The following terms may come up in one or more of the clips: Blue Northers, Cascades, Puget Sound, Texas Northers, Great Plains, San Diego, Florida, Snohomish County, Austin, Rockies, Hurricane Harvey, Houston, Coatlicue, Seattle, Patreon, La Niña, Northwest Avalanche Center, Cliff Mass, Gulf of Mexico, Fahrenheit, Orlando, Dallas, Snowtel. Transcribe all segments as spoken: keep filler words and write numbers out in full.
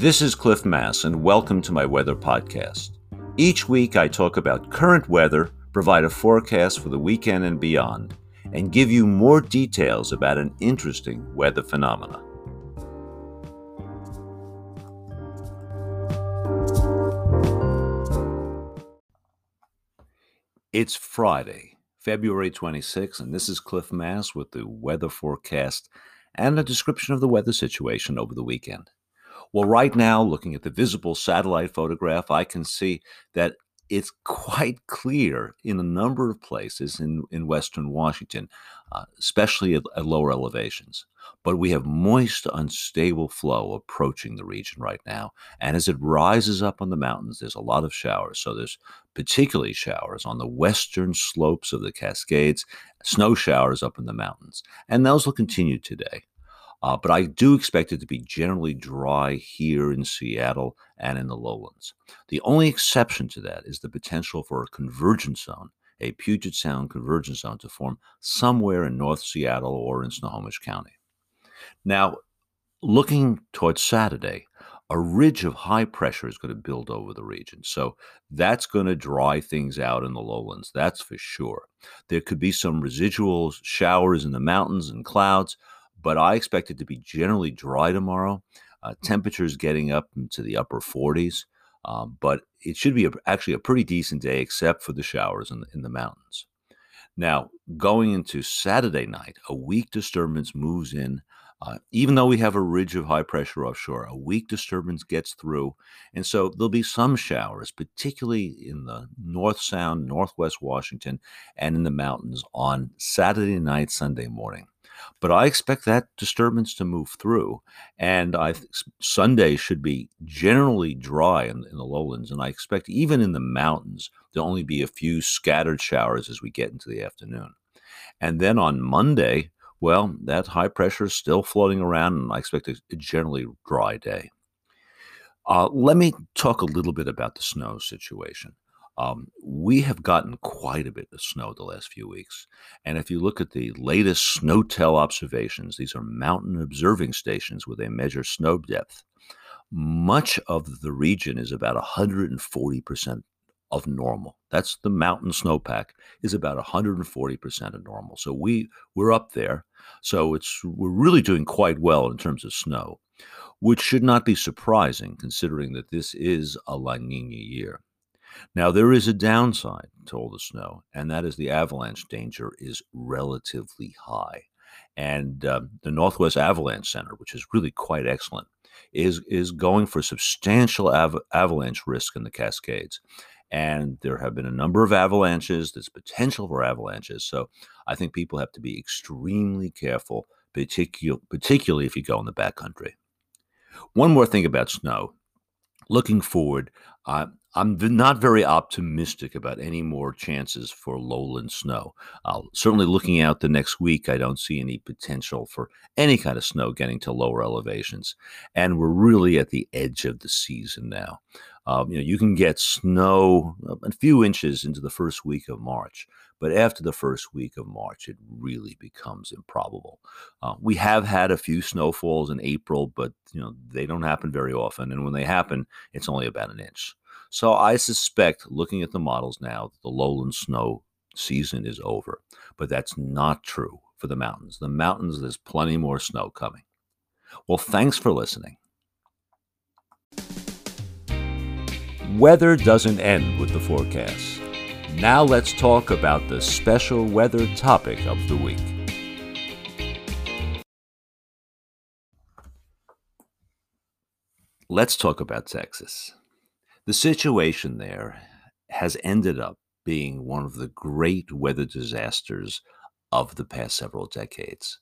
This is Cliff Mass, and welcome to my weather podcast. Each week I talk about current weather, provide a forecast for the weekend and beyond, and give you more details about an interesting weather phenomenon. It's Friday, February twenty-sixth, and this is Cliff Mass with the weather forecast and a description of the weather situation over the weekend. Well, right now, looking at the visible satellite photograph, I can see that it's quite clear in a number of places in, in western Washington, uh, especially at, at lower elevations. But we have moist, unstable flow approaching the region right now. And as it rises up on the mountains, there's a lot of showers. So there's particularly showers on the western slopes of the Cascades, snow showers up in the mountains. And those will continue today. Uh, but I do expect it to be generally dry here in Seattle and in the lowlands. The only exception to that is the potential for a convergence zone, a Puget Sound convergence zone to form somewhere in North Seattle or in Snohomish County. Now, looking towards Saturday, a ridge of high pressure is going to build over the region. So that's going to dry things out in the lowlands, that's for sure. There could be some residual showers in the mountains and clouds, but I expect it to be generally dry tomorrow. Uh, temperatures getting up into the upper forties, uh, but it should be a, actually a pretty decent day except for the showers in the, in the mountains. Now, going into Saturday night, a weak disturbance moves in. Uh, even though we have a ridge of high pressure offshore, a weak disturbance gets through. And so there'll be some showers, particularly in the North Sound, Northwest Washington, and in the mountains on Saturday night, Sunday morning. But I expect that disturbance to move through, and I th- Sunday should be generally dry in, in the lowlands, and I expect even in the mountains there'll only be a few scattered showers as we get into the afternoon. And then on Monday, well, that high pressure is still floating around, and I expect a, a generally dry day. Uh, let me talk a little bit about the snow situation. Um, we have gotten quite a bit of snow the last few weeks. And if you look at the latest Snowtel observations, these are mountain observing stations where they measure snow depth. Much of the region is about one hundred forty percent of normal. That's the mountain snowpack is about one hundred forty percent of normal. So we, we're up there. So it's we're really doing quite well in terms of snow, which should not be surprising considering that this is a La Niña year. Now, there is a downside to all the snow, and that is the avalanche danger is relatively high. And uh, the Northwest Avalanche Center, which is really quite excellent, is, is going for substantial av- avalanche risk in the Cascades. And there have been a number of avalanches. There's potential for avalanches. So I think people have to be extremely careful, particu- particularly if you go in the backcountry. One more thing about snow. Looking forward, uh, I'm not very optimistic about any more chances for lowland snow. Uh, certainly looking out the next week, I don't see any potential for any kind of snow getting to lower elevations. And we're really at the edge of the season now. Um, you know, you can get snow a few inches into the first week of March. But after the first week of March, it really becomes improbable. Uh, we have had a few snowfalls in April, but you know they don't happen very often. And when they happen, it's only about an inch. So I suspect, looking at the models now, the lowland snow season is over. But that's not true for the mountains. The mountains, there's plenty more snow coming. Well, thanks for listening. Weather doesn't end with the forecast. Now let's talk about the special weather topic of the week. Let's talk about Texas. The situation there has ended up being one of the great weather disasters of the past several decades.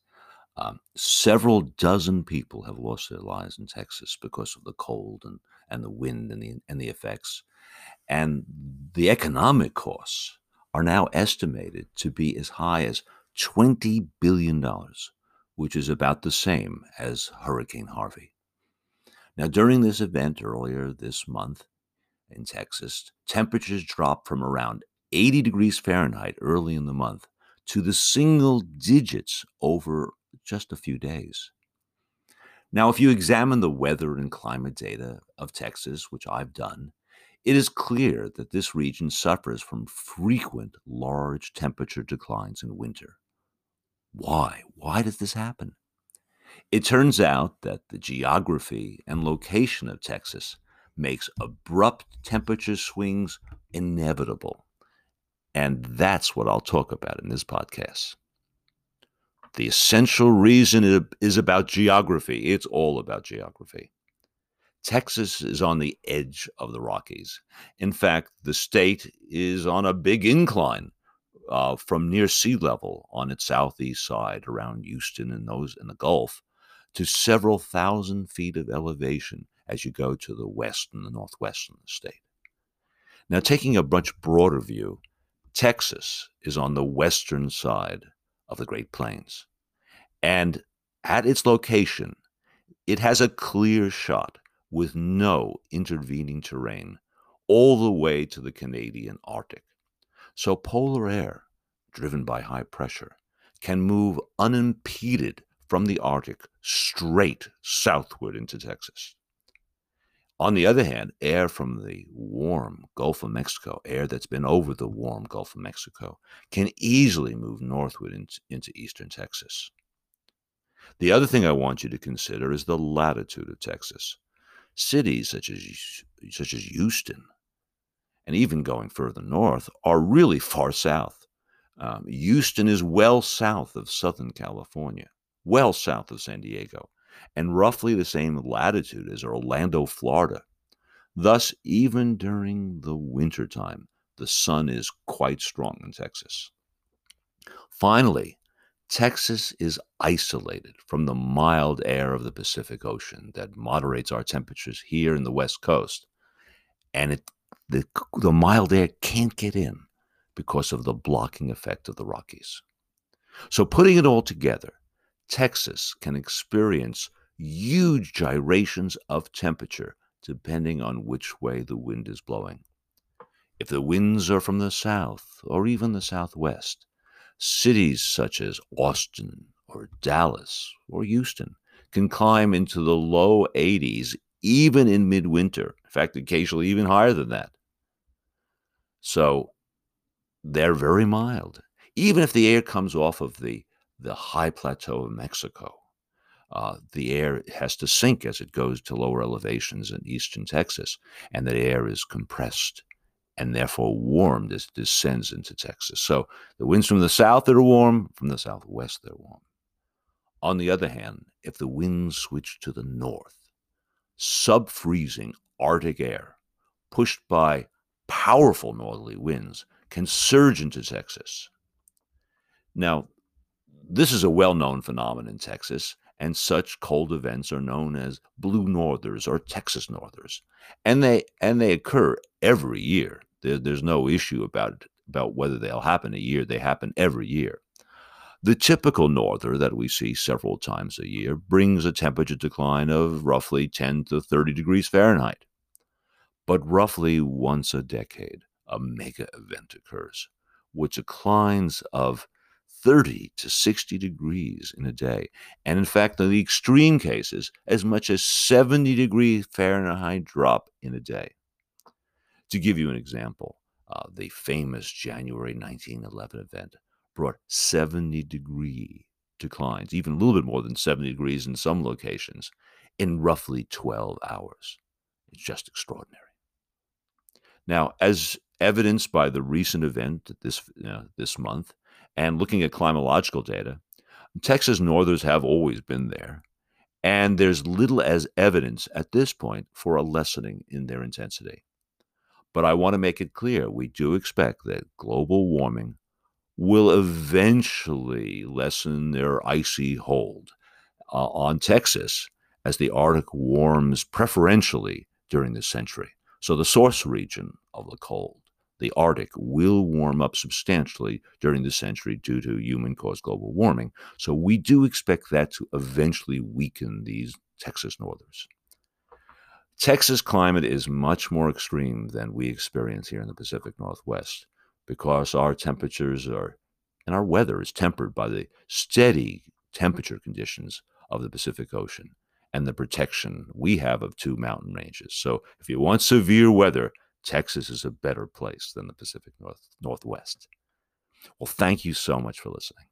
Um, several dozen people have lost their lives in Texas because of the cold and, and the wind and the, and the effects. And the economic costs are now estimated to be as high as twenty billion dollars, which is about the same as Hurricane Harvey. Now, during this event earlier this month in Texas, temperatures dropped from around eighty degrees Fahrenheit early in the month to the single digits over just a few days. Now, if you examine the weather and climate data of Texas, which I've done, it is clear that this region suffers from frequent large temperature declines in winter. Why? Why does this happen? It turns out that the geography and location of Texas makes abrupt temperature swings inevitable. And that's what I'll talk about in this podcast. The essential reason is about geography. It's all about geography. Texas is on the edge of the Rockies. In fact, the state is on a big incline uh, from near sea level on its southeast side around Houston and those in the Gulf to several thousand feet of elevation as you go to the west and the northwest of the state. Now, taking a much broader view, Texas is on the western side of the Great Plains. And at its location, it has a clear shot with no intervening terrain all the way to the Canadian Arctic. So polar air, driven by high pressure, can move unimpeded from the Arctic straight southward into Texas. On the other hand, air from the warm Gulf of Mexico, air that's been over the warm Gulf of Mexico, can easily move northward into, into eastern Texas. The other thing I want you to consider is the latitude of Texas. Cities such as, such as Houston, and even going further north, are really far south. Um, Houston is well south of Southern California, well south of San Diego, and roughly the same latitude as Orlando, Florida. Thus, even during the wintertime, the sun is quite strong in Texas. Finally, Texas is isolated from the mild air of the Pacific Ocean that moderates our temperatures here in the West Coast. And it, the, the mild air can't get in because of the blocking effect of the Rockies. So putting it all together, Texas can experience huge gyrations of temperature depending on which way the wind is blowing. If the winds are from the south or even the southwest, cities such as Austin or Dallas or Houston can climb into the low eighties even in midwinter. In fact, occasionally even higher than that. So they're very mild. Even if the air comes off of the the high plateau of Mexico, Uh, the air has to sink as it goes to lower elevations in eastern Texas, and the air is compressed and therefore warmed as it descends into Texas. So the winds from the south are warm, from the southwest they're warm. On the other hand, if the winds switch to the north, sub-freezing Arctic air pushed by powerful northerly winds can surge into Texas. Now, this is a well-known phenomenon in Texas, and such cold events are known as Blue Northers or Texas Northers, and they and they occur every year. There, there's no issue about about whether they'll happen a year. They happen every year. The typical norther that we see several times a year brings a temperature decline of roughly ten to thirty degrees Fahrenheit, but roughly once a decade, a mega event occurs, with declines of thirty to sixty degrees in a day. And in fact, in the extreme cases, as much as seventy degrees Fahrenheit drop in a day. To give you an example, uh, the famous January nineteen eleven event brought seventy degree declines, even a little bit more than seventy degrees in some locations, in roughly twelve hours. It's just extraordinary. Now, as evidenced by the recent event this, uh, this month, and looking at climatological data, Texas Northers have always been there, and there's little as evidence at this point for a lessening in their intensity. But I want to make it clear, we do expect that global warming will eventually lessen their icy hold uh, on Texas as the Arctic warms preferentially during this century. So the source region of the cold, the Arctic, will warm up substantially during this century due to human-caused global warming. So we do expect that to eventually weaken these Texas Northers. Texas climate is much more extreme than we experience here in the Pacific Northwest because our temperatures are, and our weather is tempered by the steady temperature conditions of the Pacific Ocean and the protection we have of two mountain ranges. So if you want severe weather, Texas is a better place than the Pacific North, Northwest. Well, thank you so much for listening.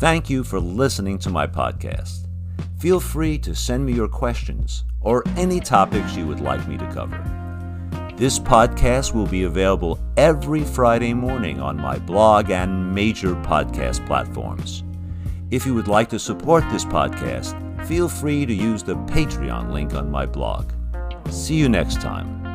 Thank you for listening to my podcast. Feel free to send me your questions or any topics you would like me to cover. This podcast will be available every Friday morning on my blog and major podcast platforms. If you would like to support this podcast, feel free to use the Patreon link on my blog. See you next time.